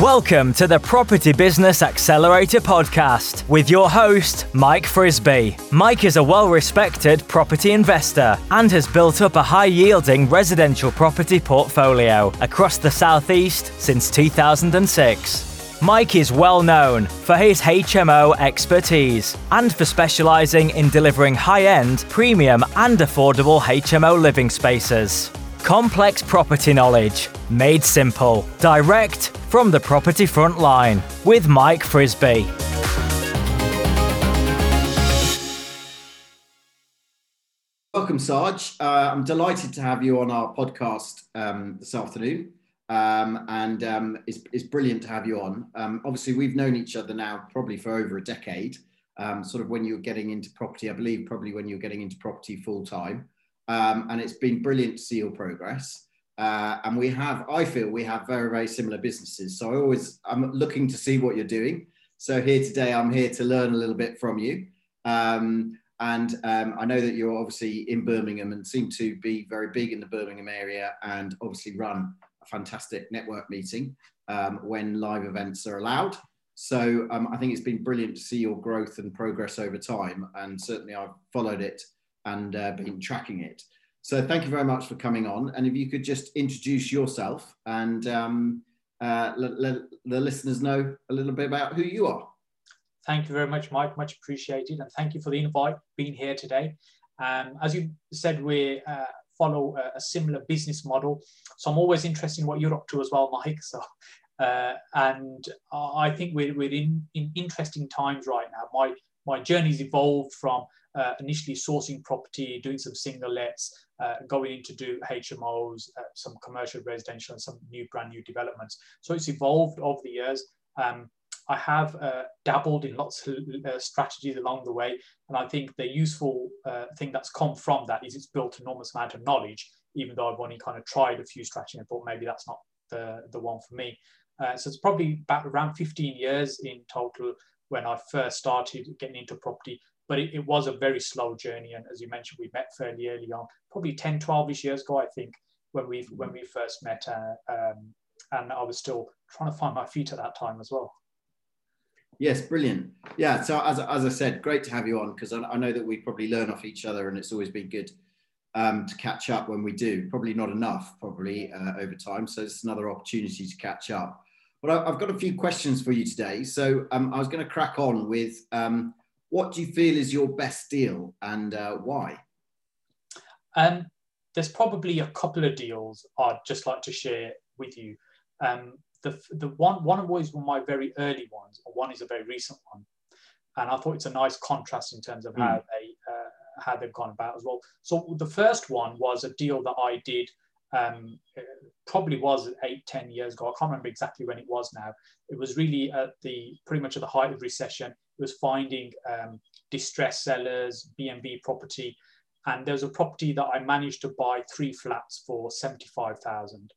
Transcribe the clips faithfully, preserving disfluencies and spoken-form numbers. Welcome to the Property Business Accelerator Podcast with your host, Mike Frisby. Mike is a well-respected property investor and has built up a high-yielding residential property portfolio across the Southeast since two thousand six. Mike is well known for his H M O expertise and for specialising in delivering high-end, premium and affordable H M O living spaces. Complex property knowledge, made simple, direct from the property front line with Mike Frisby. Welcome, Sarge. Uh, I'm delighted to have you on our podcast um, this afternoon. Um, and um, it's, it's brilliant to have you on. Um, obviously, we've known each other now probably for over a decade, um, sort of when you were getting into property, I believe probably when you were getting into property full time. Um, and it's been brilliant to see your progress. Uh, and we have, I feel we have very, very similar businesses. So I always, I'm looking to see what you're doing. So here today, I'm here to learn a little bit from you. Um, And um, I know that you're obviously in Birmingham and seem to be very big in the Birmingham area and obviously run a fantastic network meeting um, when live events are allowed. So um, I think it's been brilliant to see your growth and progress over time. And certainly I've followed it and uh, been tracking it. So thank you very much for coming on. And if you could just introduce yourself and um, uh, let, let the listeners know a little bit about who you are. Thank you very much, Mike. Much appreciated. And thank you for the invite, being here today. Um, as you said, we uh, follow a, a similar business model. So I'm always interested in what you're up to as well, Mike. So, uh, and I think we're, we're in, in interesting times right now. My my journey's evolved from uh, initially sourcing property, doing some single lets, uh, going in to do H M Os, uh, some commercial residential and some new brand new developments. So it's evolved over the years. Um, I have uh, dabbled in lots of uh, strategies along the way. And I think the useful uh, thing that's come from that is it's built an enormous amount of knowledge, even though I've only kind of tried a few strategies and thought maybe that's not the, the one for me. Uh, so it's probably about around fifteen years in total when I first started getting into property, but it, it was a very slow journey. And as you mentioned, we met fairly early on, probably ten, twelve-ish years ago, I think, when we when we first met. Uh, um, and I was still trying to find my feet at that time as well. Yes, brilliant. Yeah, so as, as I said, great to have you on because I, I know that we probably learn off each other and it's always been good um, to catch up when we do. Probably not enough, probably, uh, over time. So it's another opportunity to catch up. But I, I've got a few questions for you today. So um, I was going to crack on with um, what do you feel is your best deal and uh, why? Um, there's probably a couple of deals I'd just like to share with you. Um, The, the one one was one of my very early ones, or one is a very recent one, and I thought it's a nice contrast in terms of mm. how they uh, how they've gone about as well. So the first one was a deal that I did, um, probably was eight ten years ago. I can't remember exactly when it was now. It was really at the pretty much at the height of recession. It was finding um, distressed sellers, B N B property, and there was a property that I managed to buy three flats for seventy-five thousand.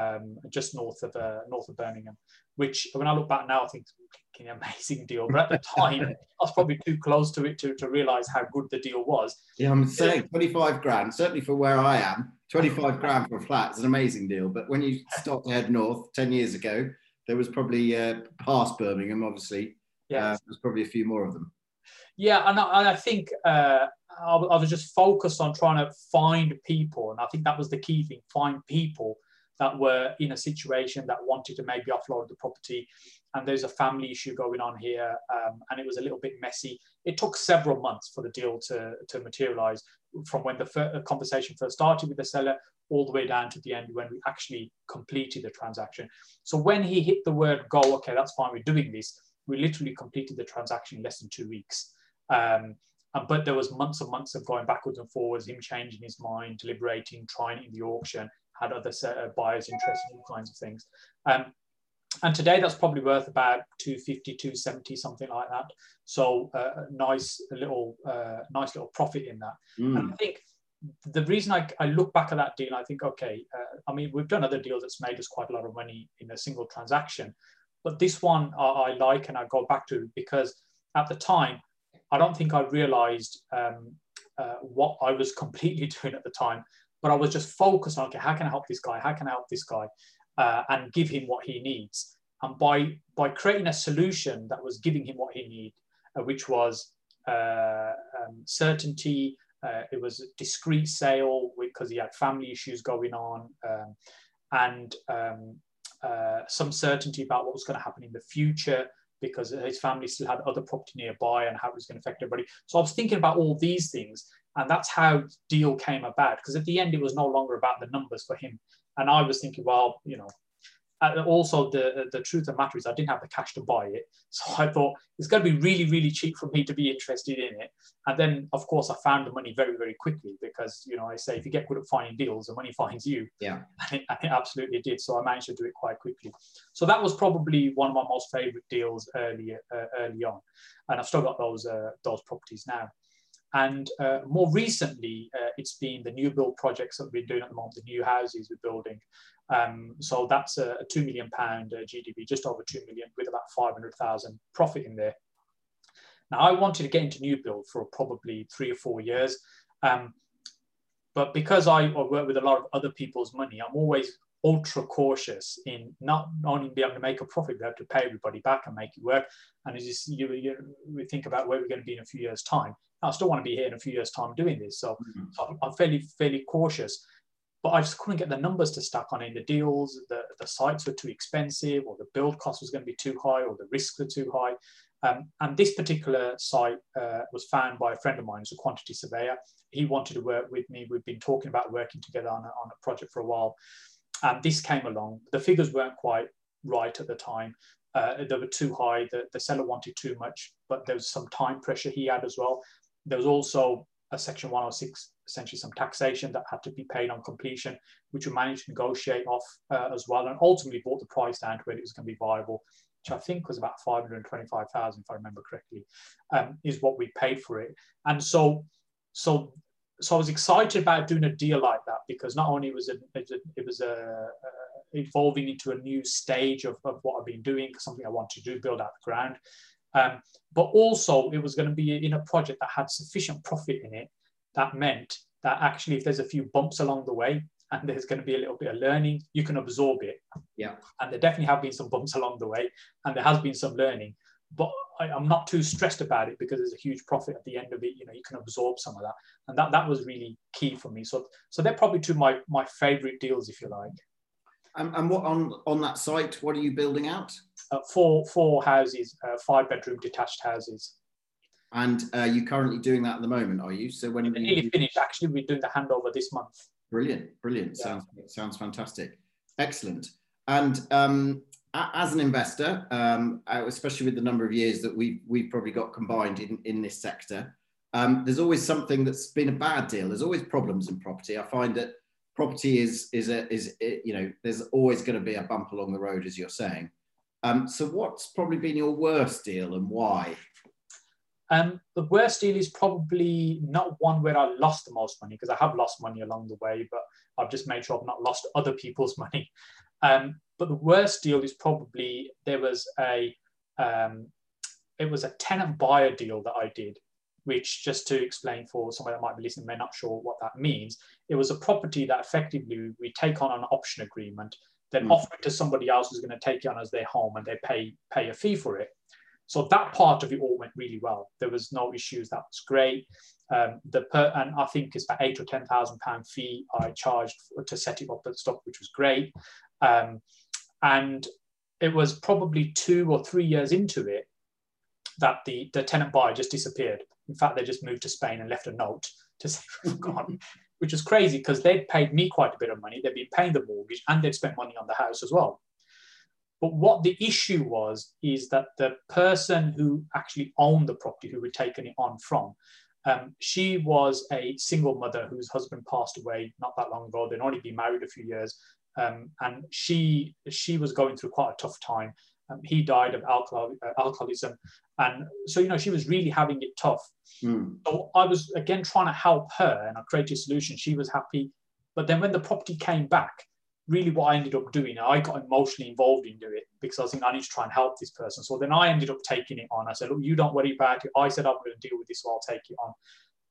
Um, just north of uh, north of Birmingham, which when I look back now, I think it's an amazing deal. But at the time, I was probably too close to it to, to realise how good the deal was. Yeah, I'm saying twenty-five grand, certainly for where I am, twenty-five grand for a flat is an amazing deal. But when you start to head north ten years ago, there was probably uh, past Birmingham, obviously. Yeah, uh, there's probably a few more of them. Yeah, and I, and I think uh, I, I was just focused on trying to find people. And I think that was the key thing, find people that were in a situation that wanted to maybe offload the property. And there's a family issue going on here. Um, and it was a little bit messy. It took several months for the deal to, to materialize from when the fir- conversation first started with the seller all the way down to the end when we actually completed the transaction. So when he hit the word go, okay, that's fine, we're doing this. We literally completed the transaction in less than two weeks. Um, and, but there was months and months of going backwards and forwards, him changing his mind, deliberating, trying it in the auction, had other buyers interested in all kinds of things. Um, and today that's probably worth about two fifty, two seventy, something like that. So uh, a nice little uh, nice little profit in that. Mm. And I think the reason I, I look back at that deal, I think, okay, uh, I mean, we've done other deals that's made us quite a lot of money in a single transaction. But this one I, I like and I go back to because at the time, I don't think I realised um, uh, what I was completely doing at the time. But I was just focused on, okay, how can I help this guy? How can I help this guy? Uh, and give him what he needs. And by by creating a solution that was giving him what he needed, uh, which was uh, um, certainty. Uh, it was a discreet sale because he had family issues going on, um, and um, uh, some certainty about what was going to happen in the future, because his family still had other property nearby and how it was going to affect everybody. So I was thinking about all these things, and that's how Deal came about, because at the end, it was no longer about the numbers for him. And I was thinking, well, you know, also the, the truth of the matter is I didn't have the cash to buy it. So I thought it's going to be really, really cheap for me to be interested in it. And then, of course, I found the money very, very quickly, because, you know, I say if you get good at finding deals, the money finds you. Yeah. And it, and it absolutely did. So I managed to do it quite quickly. So that was probably one of my most favorite deals early, uh, early on. And I've still got those, uh, those properties now. And uh, more recently, uh, it's been the new build projects that we're doing at the moment, the new houses we're building. Um, so that's a, a two million pound uh, G D V, just over two million, with about five hundred thousand profit in there. Now, I wanted to get into new build for probably three or four years. Um, but because I, I work with a lot of other people's money, I'm always ultra cautious in not only being able to make a profit, but to pay everybody back and make it work. And as you, see, you, you we think about where we're going to be in a few years' time. I still want to be here in a few years' time doing this. So mm-hmm. I'm fairly, fairly cautious, but I just couldn't get the numbers to stack on in the deals. The, the sites were too expensive, or the build cost was going to be too high, or the risks were too high. Um, and this particular site uh, was found by a friend of mine who's a quantity surveyor. He wanted to work with me. We've been talking about working together on a, on a project for a while. And this came along. The figures weren't quite right at the time. Uh, they were too high. The, the seller wanted too much, but there was some time pressure he had as well. There was also a section one oh six, essentially some taxation that had to be paid on completion, which we managed to negotiate off uh, as well, and ultimately brought the price down to where it was going to be viable, which I think was about five hundred twenty-five thousand, if I remember correctly, um, is what we paid for it. And so, so, so I was excited about doing a deal like that, because not only was it it was a, a evolving into a new stage of, of what I've been doing, something I want to do, build out the ground. Um, but also it was going to be in a project that had sufficient profit in it. That meant that actually if there's a few bumps along the way and there's going to be a little bit of learning, you can absorb it. Yeah. And there definitely have been some bumps along the way, and there has been some learning, but I, I'm not too stressed about it, because there's a huge profit at the end of it. You know, you can absorb some of that. And that, that was really key for me. So, so they're probably two of my, my favorite deals, if you like. Um, and what on, on that site, what are you building out? Uh, four, four houses, uh, five bedroom detached houses. And uh, you're currently doing that at the moment, are you? So when are nearly you... finished, actually, we're doing the handover this month. Brilliant, brilliant. Yeah. Sounds, sounds fantastic. Excellent. And um, as an investor, um, especially with the number of years that we've, we've probably got combined in, in this sector, um, there's always something that's been a bad deal. There's always problems in property. I find that property is, is, a, is a, you know, there's always going to be a bump along the road, as you're saying. Um, so what's probably been your worst deal, and why? Um, the worst deal is probably not one where I lost the most money, because I have lost money along the way, but I've just made sure I've not lost other people's money. Um, but the worst deal is probably there was a, um, it was a tenant buyer deal that I did, which, just to explain for somebody that might be listening, may not sure what that means. It was a property that effectively we take on an option agreement, then mm. offer it to somebody else who's going to take it on as their home, and they pay pay a fee for it. So that part of it all went really well. There was no issues. That was great. Um, the per, and I think it's about eight or ten thousand pound fee I charged for, to set it up and stuff, which was great. Um, and it was probably two or three years into it that the the tenant buyer just disappeared. In fact, they just moved to Spain and left a note to say we've gone. Which was crazy, because they'd paid me quite a bit of money. They'd been paying the mortgage, and they'd spent money on the house as well. But what the issue was is that the person who actually owned the property, who we'd taken it on from, um, she was a single mother whose husband passed away not that long ago. They'd only been married a few years. Um, and she she was going through quite a tough time. Um, he died of alcohol, uh, alcoholism. And so, you know, she was really having it tough. Mm. So I was, again, trying to help her, and I created a solution. She was happy. But then when the property came back, really what I ended up doing, I got emotionally involved into it, because I was thinking, I need to try and help this person. So then I ended up taking it on. I said, look, you don't worry about it. I said, I'm going to deal with this, so I'll take it on.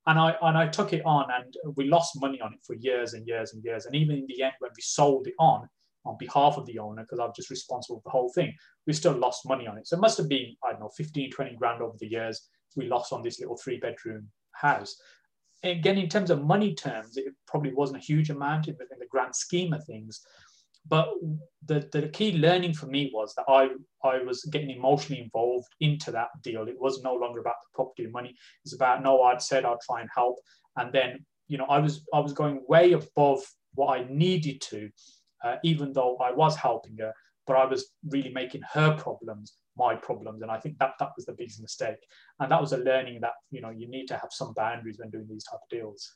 And I, and I took it on, and we lost money on it for years and years and years. And even in the end, when we sold it on, on behalf of the owner because I'm just responsible for the whole thing. We still lost money on it. So it must have been, I don't know, fifteen, twenty grand over the years we lost on this little three bedroom house. And again, in terms of money terms, it probably wasn't a huge amount in the, in the grand scheme of things. But the, the key learning for me was that I, I was getting emotionally involved into that deal. It was no longer about the property and money. It's about, no, I'd said I'll try and help. And then, you know, I was, I was going way above what I needed to, uh, even though I was helping her, but I was really making her problems my problems. And I think that that was the biggest mistake. And that was a learning that, you know, you need to have some boundaries when doing these type of deals.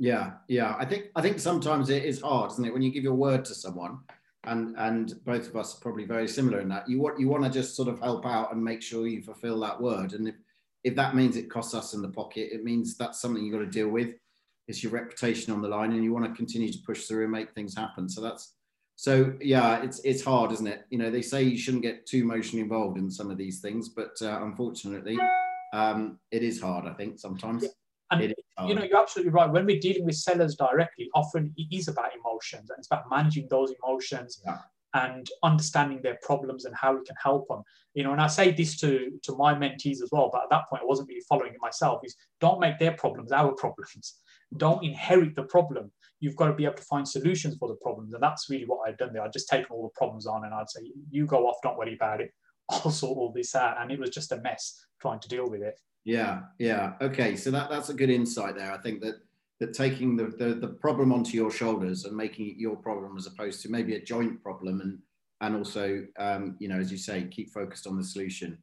Yeah, yeah. I think I think sometimes it is hard, isn't it? When you give your word to someone, and and both of us are probably very similar in that, you want you want to just sort of help out and make sure you fulfill that word. And if, if that means it costs us in the pocket, it means that's something you've got to deal with. It's your reputation on the line, and you want to continue to push through and make things happen. So that's so yeah, it's it's hard, isn't it? You know, they say you shouldn't get too emotionally involved in some of these things, but uh, unfortunately, um, it is hard. I think sometimes. Yeah. And, you know, you're absolutely right. When we're dealing with sellers directly, often it is about emotions, and it's about managing those emotions yeah. and understanding their problems and how we can help them. You know, and I say this to, to my mentees as well, but at that point, I wasn't really following it myself, is don't make their problems our problems. Don't inherit the problem. You've got to be able to find solutions for the problems. And that's really what I've done there. I'd just taken all the problems on and I'd say, you go off, don't worry about it. I'll sort all this out. And it was just a mess trying to deal with it. Yeah, yeah. Okay, so that, that's a good insight there. I think that that taking the, the the problem onto your shoulders and making it your problem as opposed to maybe a joint problem, and and also um, you know, as you say, keep focused on the solution,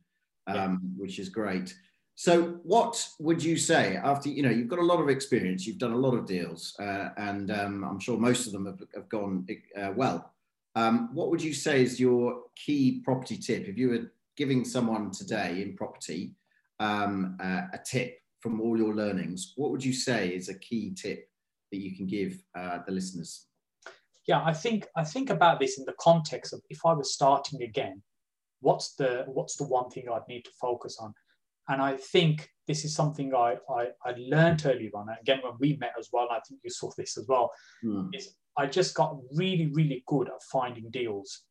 um, yeah. which is great. So, what would you say after you know you've got a lot of experience, you've done a lot of deals, uh, and um, I'm sure most of them have, have gone uh, well. Um, what would you say is your key property tip if you were giving someone today in property? Um, uh, a tip from all your learnings, what would you say is a key tip that you can give uh, the listeners? Yeah, I think I think about this in the context of if I was starting again, what's the what's the one thing I'd need to focus on? And I think this is something I I, I learned earlier on. And again, when we met as well, I think you saw this as well, mm. is I just got really, really good at finding deals.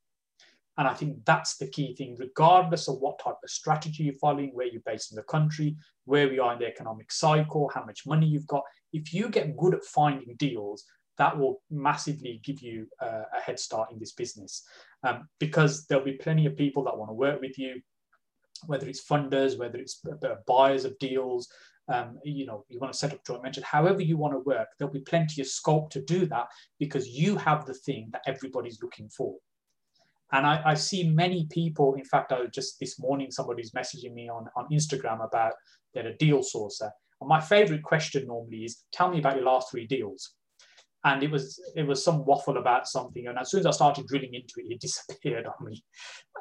And I think that's the key thing, regardless of what type of strategy you're following, where you're based in the country, where we are in the economic cycle, how much money you've got. If you get good at finding deals, that will massively give you uh, a head start in this business, um, because there'll be plenty of people that want to work with you, whether it's funders, whether it's buyers of deals, um, you know, you want to set up joint venture, however you want to work, there'll be plenty of scope to do that because you have the thing that everybody's looking for. And I, I see many people, in fact, I was just this morning, somebody's messaging me on, on Instagram about they're a deal sourcer. And my favorite question normally is, tell me about your last three deals. And it was it was some waffle about something. And as soon as I started drilling into it, it disappeared on me.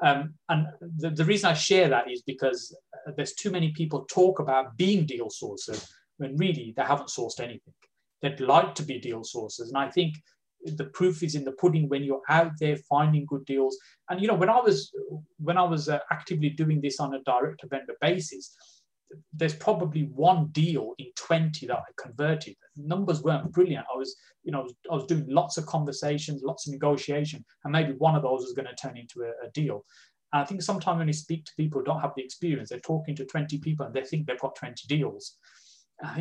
Um, and the, the reason I share that is because there's too many people talk about being deal sourcers when really they haven't sourced anything. They'd like to be deal sourcers. And I think the proof is in the pudding when you're out there finding good deals. And, you know, when I was when I was uh, actively doing this on a direct-to-vendor basis, there's probably one deal in twenty that I converted. Numbers weren't brilliant. I was, you know, I was, I was doing lots of conversations, lots of negotiation, and maybe one of those was going to turn into a, a deal. And I think sometimes when you speak to people who don't have the experience, they're talking to twenty people and they think they've got twenty deals.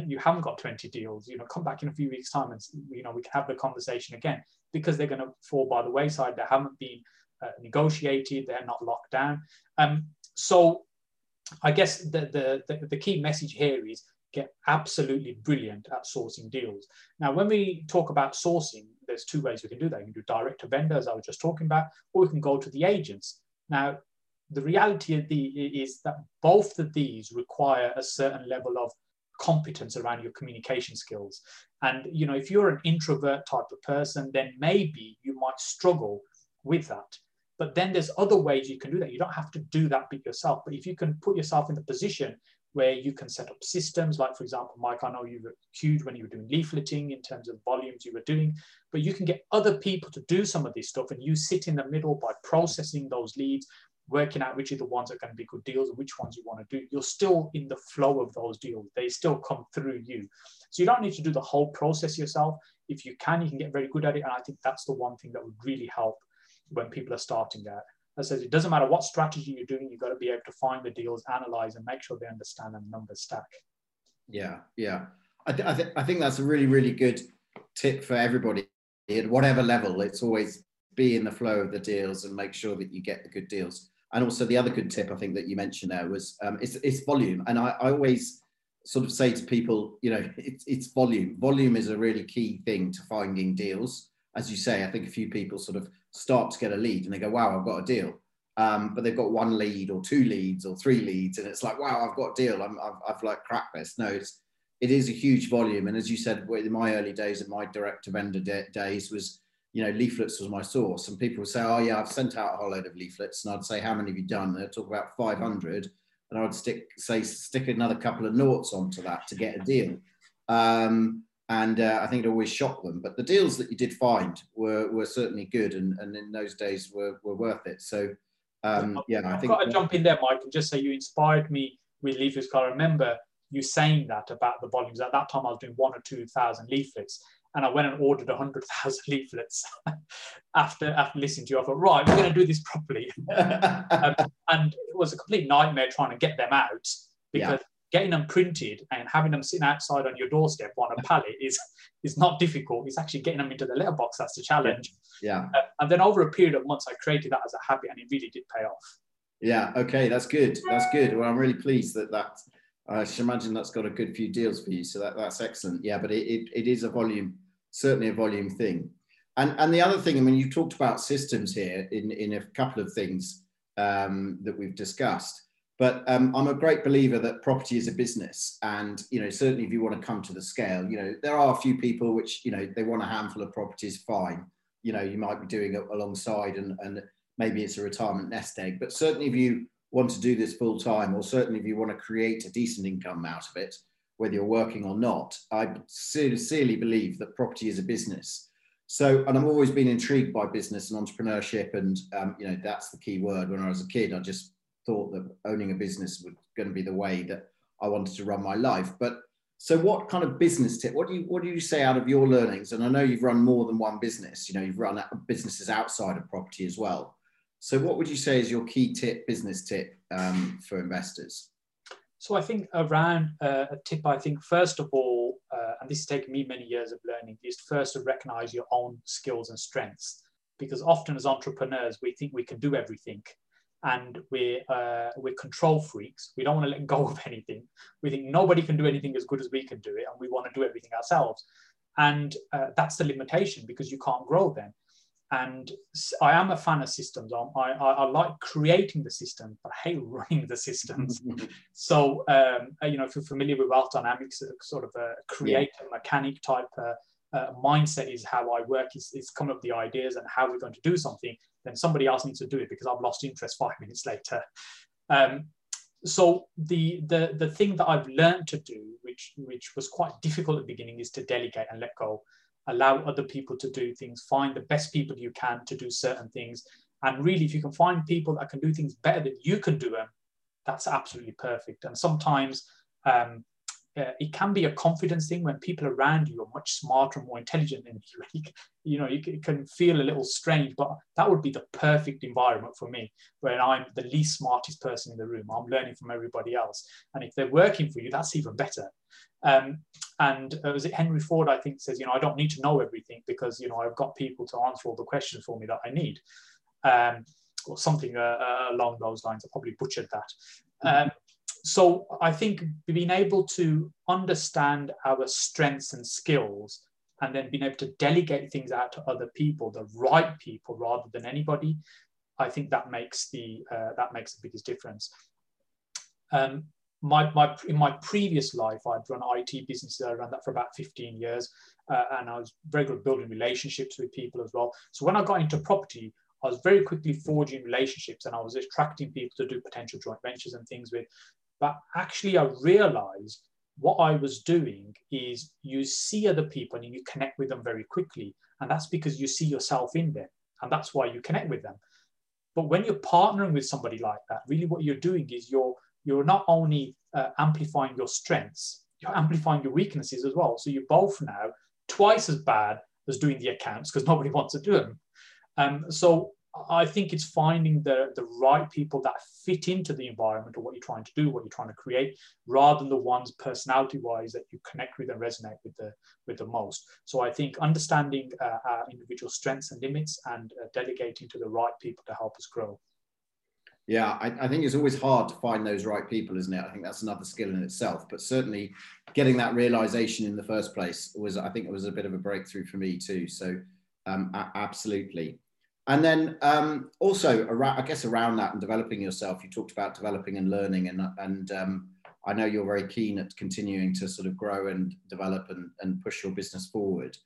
You haven't got twenty deals, you know, come back in a few weeks' time and, you know, we can have the conversation again because they're going to fall by the wayside. They haven't been uh, negotiated. They're not locked down. Um, so I guess the, the, the key message here is get absolutely brilliant at sourcing deals. Now, when we talk about sourcing, there's two ways we can do that. You can do direct to vendor, as I was just talking about, or we can go to the agents. Now, the reality of the, is that both of these require a certain level of competence around your communication skills. And, you know, if you're an introvert type of person, then maybe you might struggle with that. But then there's other ways you can do that. You don't have to do that bit yourself. But if you can put yourself in the position where you can set up systems, like, for example, Mike, I know you were huge when you were doing leafleting in terms of volumes you were doing, but you can get other people to do some of this stuff and you sit in the middle by processing those leads, working out which are the ones that are going to be good deals and which ones you want to do. You're still in the flow of those deals. They still come through you. So you don't need to do the whole process yourself. if you can, you can get very good at it. And I think that's the one thing that would really help when people are starting out. As I said, it doesn't matter what strategy you're doing, you've got to be able to find the deals, analyze, and make sure they understand and numbers stack. Yeah, yeah. I, th- I, th- I think that's a really, really good tip for everybody at whatever level. It's always be in the flow of the deals and make sure that you get the good deals. And also the other good tip I think that you mentioned there was um, it's, it's volume. And I, I always sort of say to people, you know, it's, it's volume. Volume is a really key thing to finding deals. As you say, I think a few people sort of start to get a lead and they go, wow, I've got a deal. Um, but they've got one lead or two leads or three leads. And it's like, wow, I've got a deal. I'm, I've, I've like cracked this. No, it's, it is a huge volume. And as you said, in my early days, in my direct-to-vendor de- days was, you know, leaflets was my source. And people would say, oh yeah, I've sent out a whole load of leaflets. And I'd say, how many have you done? And they'd talk about five hundred. And I would stick, say, stick another couple of noughts onto that to get a deal. Um, and uh, I think it always shocked them. But the deals that you did find were were certainly good. And, and in those days were, were worth it. So, um, yeah, I I've think- I've got to jump in there, Mike, and just say you inspired me with leaflets. I remember you saying that about the volumes. At that time, I was doing one or two thousand leaflets, and I went and ordered a hundred thousand leaflets after after listening to you. I thought, right, we're going to do this properly, um, and it was a complete nightmare trying to get them out, because yeah. getting them printed and having them sitting outside on your doorstep on a pallet is is not difficult. It's actually getting them into the letterbox that's the challenge. Yeah, uh, and then over a period of months, I created that as a habit, and it really did pay off. Yeah. Okay, that's good. That's good. Well, I'm really pleased that that. I should imagine that's got a good few deals for you. So that, that's excellent. Yeah, but it, it, it is a volume, certainly a volume thing. And and the other thing, I mean, you talked about systems here in, in a couple of things um, that we've discussed, but um, I'm a great believer that property is a business. And, you know, certainly if you want to come to the scale, you know, there are a few people which, you know, they want a handful of properties, fine. You know, you might be doing it alongside and, and maybe it's a retirement nest egg, but certainly if you want to do this full time, or certainly if you want to create a decent income out of it, whether you're working or not, I sincerely believe that property is a business. So, and I've always been intrigued by business and entrepreneurship, and um, you know, that's the key word. When I was a kid, I just thought that owning a business was going to be the way that I wanted to run my life. But so, what kind of business tip? What do you what do you say out of your learnings? And I know you've run more than one business. You know, you've run businesses outside of property as well. So what would you say is your key tip, business tip um, for investors? So I think around uh, a tip, I think, first of all, uh, and this has taken me many years of learning, is first to recognize your own skills and strengths. Because often as entrepreneurs, we think we can do everything. And we're, uh, we're control freaks. We don't want to let go of anything. We think nobody can do anything as good as we can do it. And we want to do everything ourselves. And uh, that's the limitation, because you can't grow then. And I am a fan of systems. I, I, I like creating the system, but I hate running the systems. So, um, you know, if you're familiar with wealth dynamics, sort of a creator, yeah. mechanic type uh, uh, mindset is how I work. It's, it's coming up with the ideas and how we're going to do something. Then somebody else needs to do it because I've lost interest five minutes later. Um, so the, the the thing that I've learned to do, which which was quite difficult at the beginning, is to delegate and let go. Allow other people to do things, find the best people you can to do certain things. And really, if you can find people that can do things better than you can do them, that's absolutely perfect. And sometimes um, uh, it can be a confidence thing when people around you are much smarter and more intelligent than you. You know, you can feel a little strange, but that would be the perfect environment for me, where I'm the least smartest person in the room. I'm learning from everybody else. And if they're working for you, that's even better. Um, and uh, was it Henry Ford, I think, says, you know, I don't need to know everything because, you know, I've got people to answer all the questions for me that I need, um, or something uh, uh, along those lines. I probably butchered that. Um, so I think being able to understand our strengths and skills, and then being able to delegate things out to other people, the right people rather than anybody, I think that makes the uh, that makes the biggest difference. Um, My, my, in my previous life, I'd run I T businesses. I ran that for about fifteen years, uh, and I was very good at building relationships with people as well. So when I got into property, I was very quickly forging relationships, and I was attracting people to do potential joint ventures and things with. But actually, I realized what I was doing is you see other people and you connect with them very quickly. And that's because you see yourself in them, and that's why you connect with them. But when you're partnering with somebody like that, really what you're doing is you're You're not only uh, amplifying your strengths, you're amplifying your weaknesses as well. So you both now twice as bad as doing the accounts because nobody wants to do them. Um, so I think it's finding the, the right people that fit into the environment or what you're trying to do, what you're trying to create, rather than the ones personality-wise that you connect with and resonate with the, with the most. So I think understanding uh, our individual strengths and limits and uh, delegating to the right people to help us grow. Yeah, I, I think it's always hard to find those right people, isn't it? I think that's another skill in itself, but certainly getting that realization in the first place was, I think it was a bit of a breakthrough for me too. So um, absolutely. And then um, also, around, I guess, around that and developing yourself, you talked about developing and learning, and and um, I know you're very keen at continuing to sort of grow and develop and, and push your business forward.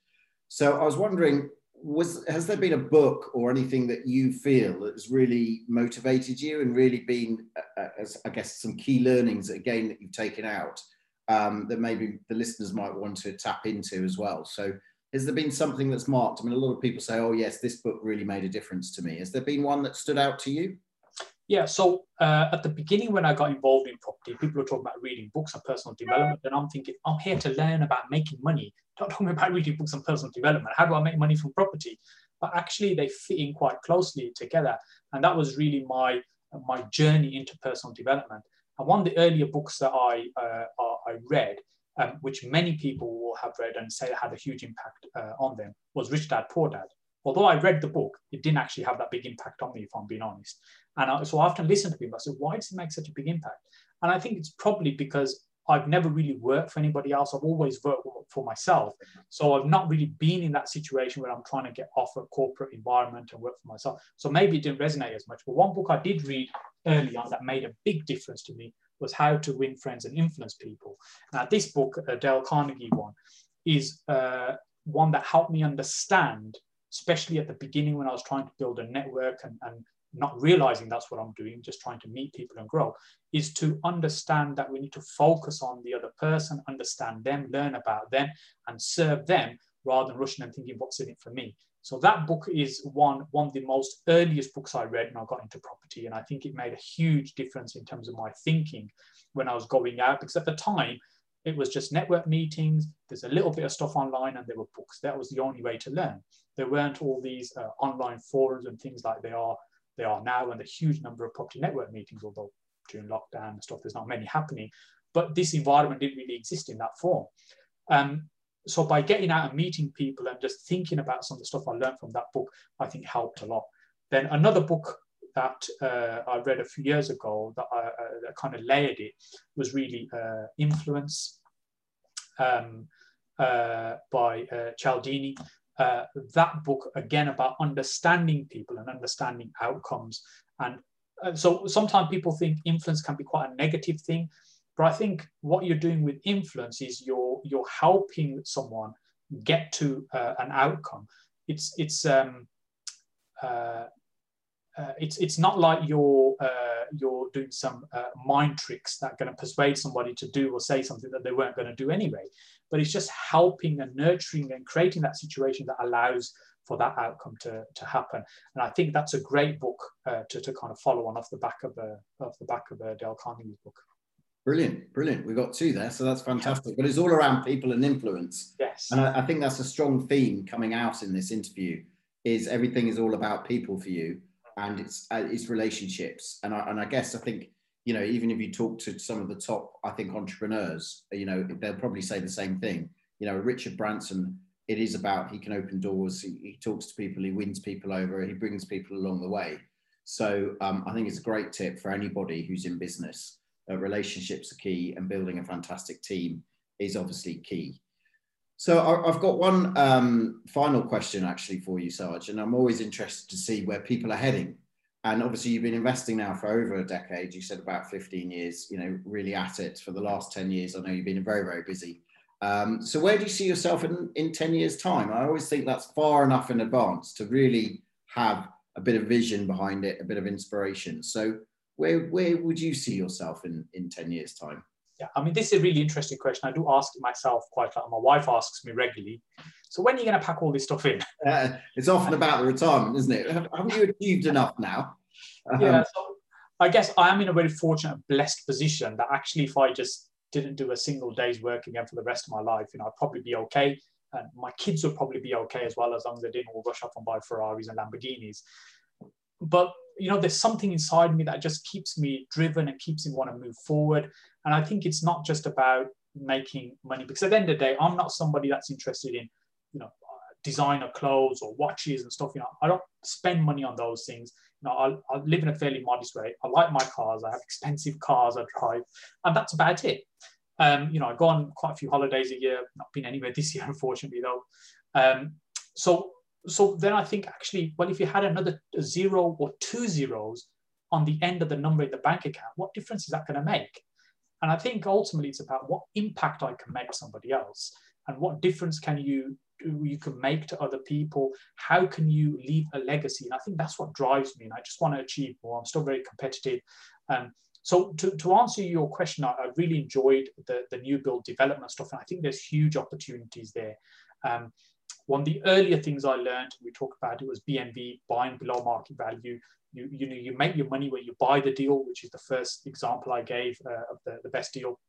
So I was wondering, was has there been a book or anything that you feel that has really motivated you and really been, uh, as, I guess, some key learnings, again, that you've taken out um, that maybe the listeners might want to tap into as well? So has there been something that's marked? I mean, a lot of people say, oh, yes, this book really made a difference to me. Has there been one that stood out to you? Yeah, so uh, at the beginning when I got involved in property, people were talking about reading books and personal development, and I'm thinking, I'm here to learn about making money. Don't talk about reading books and personal development. How do I make money from property? But actually, they fit in quite closely together, and that was really my, my journey into personal development. And one of the earlier books that I, uh, I read, Um, which many people will have read and say had a huge impact uh, on them, was Rich Dad, Poor Dad. Although I read the book, it didn't actually have that big impact on me, if I'm being honest. And I, so I often listen to people, I say, why does it make such a big impact? And I think it's probably because I've never really worked for anybody else. I've always worked for myself. So I've not really been in that situation where I'm trying to get off a corporate environment and work for myself. So maybe it didn't resonate as much. But one book I did read early on that made a big difference to me was How to Win Friends and Influence People. Now, this book, uh, Dale Carnegie one, is uh, one that helped me understand, especially at the beginning when I was trying to build a network and, and not realizing that's what I'm doing, just trying to meet people and grow, is to understand that we need to focus on the other person, understand them, learn about them, and serve them rather than rushing and thinking, what's in it for me? So that book is one, one of the most earliest books I read when I got into property. And I think it made a huge difference in terms of my thinking when I was going out, because at the time it was just network meetings. There's a little bit of stuff online and there were books. That was the only way to learn. There weren't all these uh, online forums and things like they are, they are now, and the huge number of property network meetings, although during lockdown and stuff, there's not many happening, but this environment didn't really exist in that form. Um, So by getting out and meeting people and just thinking about some of the stuff I learned from that book, I think helped a lot. Then another book that uh, I read a few years ago that, I, uh, that kind of layered it was really uh, Influence um, uh, by uh, Cialdini. Uh, that book, again, about understanding people and understanding outcomes. And uh, so sometimes people think influence can be quite a negative thing. But I think what you're doing with influence is you're you're helping someone get to uh, an outcome. It's it's um, uh, uh, it's it's not like you're uh, you're doing some uh, mind tricks that are going to persuade somebody to do or say something that they weren't going to do anyway. But it's just helping and nurturing and creating that situation that allows for that outcome to to happen. And I think that's a great book uh, to to kind of follow on off the back of a off the back of a Dale Carnegie's book. Brilliant, brilliant. We've got two there, so that's fantastic. But it's all around people and influence. Yes. And I, I think that's a strong theme coming out in this interview, is everything is all about people for you, and it's uh, it's relationships. And I, and I guess I think, you know, even if you talk to some of the top, I think, entrepreneurs, you know, they'll probably say the same thing. You know, Richard Branson, it is about, he can open doors, he, he talks to people, he wins people over, he brings people along the way. So um, I think it's a great tip for anybody who's in business. Uh, relationships are key, and building a fantastic team is obviously key. So I, I've got one um, final question actually for you, Sarge, and I'm always interested to see where people are heading. And obviously you've been investing now for over a decade, you said about fifteen years, you know, really at it for the last ten years. I know you've been very, very busy. Um, so where do you see yourself in, in ten years time? I always think that's far enough in advance to really have a bit of vision behind it, a bit of inspiration. So Where, where would you see yourself in, in ten years' time? Yeah, I mean, this is a really interesting question. I do ask it myself quite a lot. My wife asks me regularly, so when are you going to pack all this stuff in? Uh, it's often about the retirement, isn't it? Haven't you achieved enough now? Um, yeah, so I guess I am in a very fortunate, blessed position that actually if I just didn't do a single day's work again for the rest of my life, you know, I'd probably be okay. and my kids would probably be okay as well, as long as they didn't all rush up and buy Ferraris and Lamborghinis. But, you know, there's something inside me that just keeps me driven and keeps me want to move forward. And I think it's not just about making money, because at the end of the day, I'm not somebody that's interested in, you know, designer clothes or watches and stuff. You know, I don't spend money on those things. You know, I, I live in a fairly modest way. I like my cars. I have expensive cars I drive, and that's about it. Um, you know, I go on quite a few holidays a year. Not been anywhere this year, unfortunately, though. Um, so, so then I think actually, well, if you had another zero or two zeros on the end of the number in the bank account, what difference is that going to make? And I think ultimately it's about what impact I can make somebody else, and what difference can you you can make to other people. How can you leave a legacy? And I think that's what drives me, and I just want to achieve more. I'm still very competitive. Um, so to, to answer your question, I, I really enjoyed the, the new build development stuff, and I think there's huge opportunities there. Um, one of the earlier things I learned, we talked about it, was B N V, buying below market value. You, you know, you make your money where you buy the deal, which is the first example I gave uh, of the, the best deal.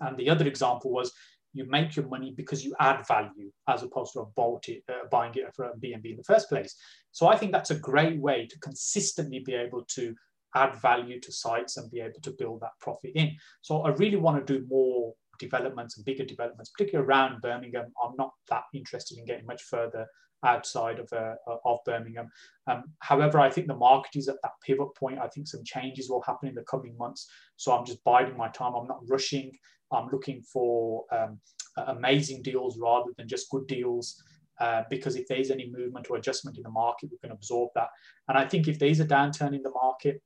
And the other example was, you make your money because you add value, as opposed to a bolt it, uh, buying it for a B N B in the first place. So I think that's a great way to consistently be able to add value to sites and be able to build that profit in. So I really want to do more developments and bigger developments, particularly around Birmingham. I'm not that interested in getting much further outside of, uh, of Birmingham. Um, however, I think the market is at that pivot point. I think some changes will happen in the coming months. So I'm just biding my time. I'm not rushing. I'm looking for um, amazing deals rather than just good deals, uh, because if there's any movement or adjustment in the market, we can absorb that. And I think if there's a downturn in the market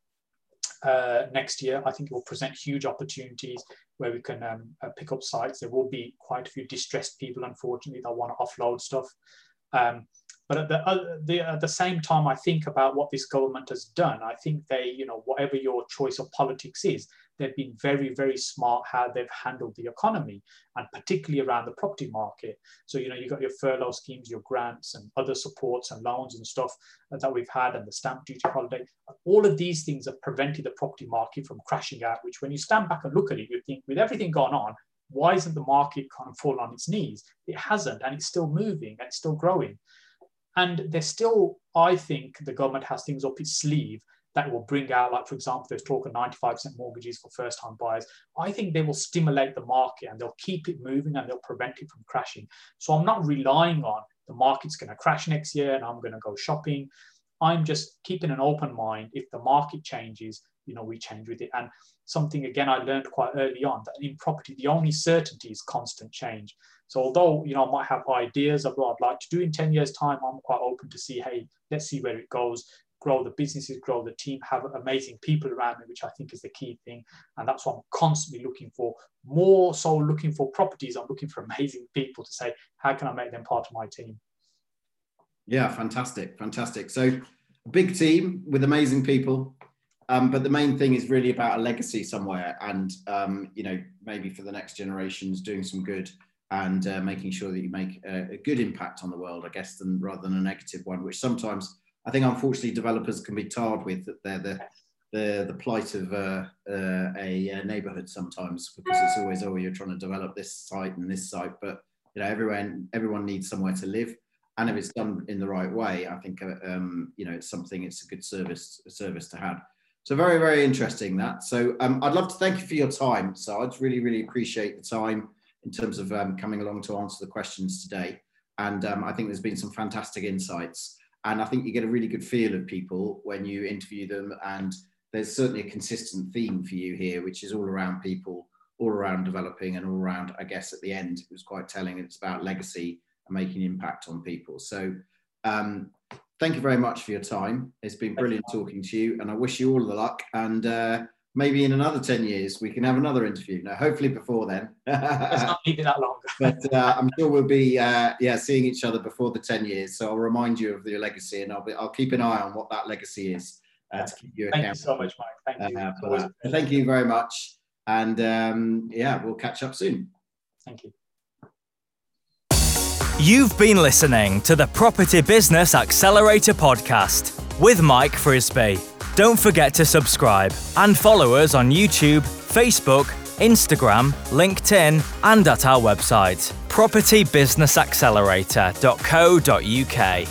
uh, next year, I think it will present huge opportunities where we can um, uh, pick up sites. There will be quite a few distressed people, unfortunately, that want to offload stuff. Um, but at the, uh, the, at the same time, I think about what this government has done. I think they, you know, whatever your choice of politics is, they've been very, very smart how they've handled the economy, and particularly around the property market. So, you know, you've got your furlough schemes, your grants and other supports and loans and stuff that we've had, and the stamp duty holiday. All of these things have prevented the property market from crashing out, which when you stand back and look at it, you think, with everything going on, why isn't the market kind of fallen on its knees? It hasn't, and it's still moving and it's still growing. And there's still, I think, the government has things up its sleeve that will bring out, like, for example, there's talk of ninety-five percent mortgages for first-time buyers. I think they will stimulate the market, and they'll keep it moving, and they'll prevent it from crashing. So I'm not relying on the market's going to crash next year and I'm going to go shopping. I'm just keeping an open mind. If the market changes, you know, we change with it. And something, again, I learned quite early on, that in property, the only certainty is constant change. So although, you know, I might have ideas of what I'd like to do in ten years' time, I'm quite open to see, hey, let's see where it goes. Grow the businesses, grow the team, have amazing people around me, which I think is the key thing. And that's what I'm constantly looking for. More so looking for properties, I'm looking for amazing people to say, how can I make them part of my team? Yeah, fantastic, fantastic. So big team with amazing people. Um, but the main thing is really about a legacy somewhere, and, um, you know, maybe for the next generations, doing some good and uh, making sure that you make a, a good impact on the world, I guess, than rather than a negative one, which sometimes I think, unfortunately, developers can be tarred with, that they're the the, the plight of uh, uh, a, a neighbourhood sometimes, because it's always, oh, you're trying to develop this site and this site, but, you know, everyone everyone needs somewhere to live, and if it's done in the right way, I think uh, um, you know, it's something, it's a good service a service to have. So very, very interesting that. So um, I'd love to thank you for your time, Sarge. Really, really appreciate the time in terms of um, coming along to answer the questions today, and um, I think there's been some fantastic insights. And I think you get a really good feel of people when you interview them. And there's certainly a consistent theme for you here, which is all around people, all around developing, and all around, I guess, at the end, it was quite telling. It's about legacy and making an impact on people. So um, thank you very much for your time. It's been brilliant talking to you, and I wish you all the luck. And uh, maybe in another ten years, we can have another interview. Now, hopefully before then. Let's not leave it that long. But uh, I'm sure we'll be uh, yeah, seeing each other before the ten years. So I'll remind you of your legacy, and I'll, be, I'll keep an eye on what that legacy is uh, to keep you accountable. Thank you so much, Mike. Thank you. Uh, for that. Thank you very much. And um, yeah, we'll catch up soon. Thank you. You've been listening to the Property Business Accelerator Podcast with Mike Frisby. Don't forget to subscribe and follow us on YouTube, Facebook, Instagram, LinkedIn, and at our website, property business accelerator dot co dot U K.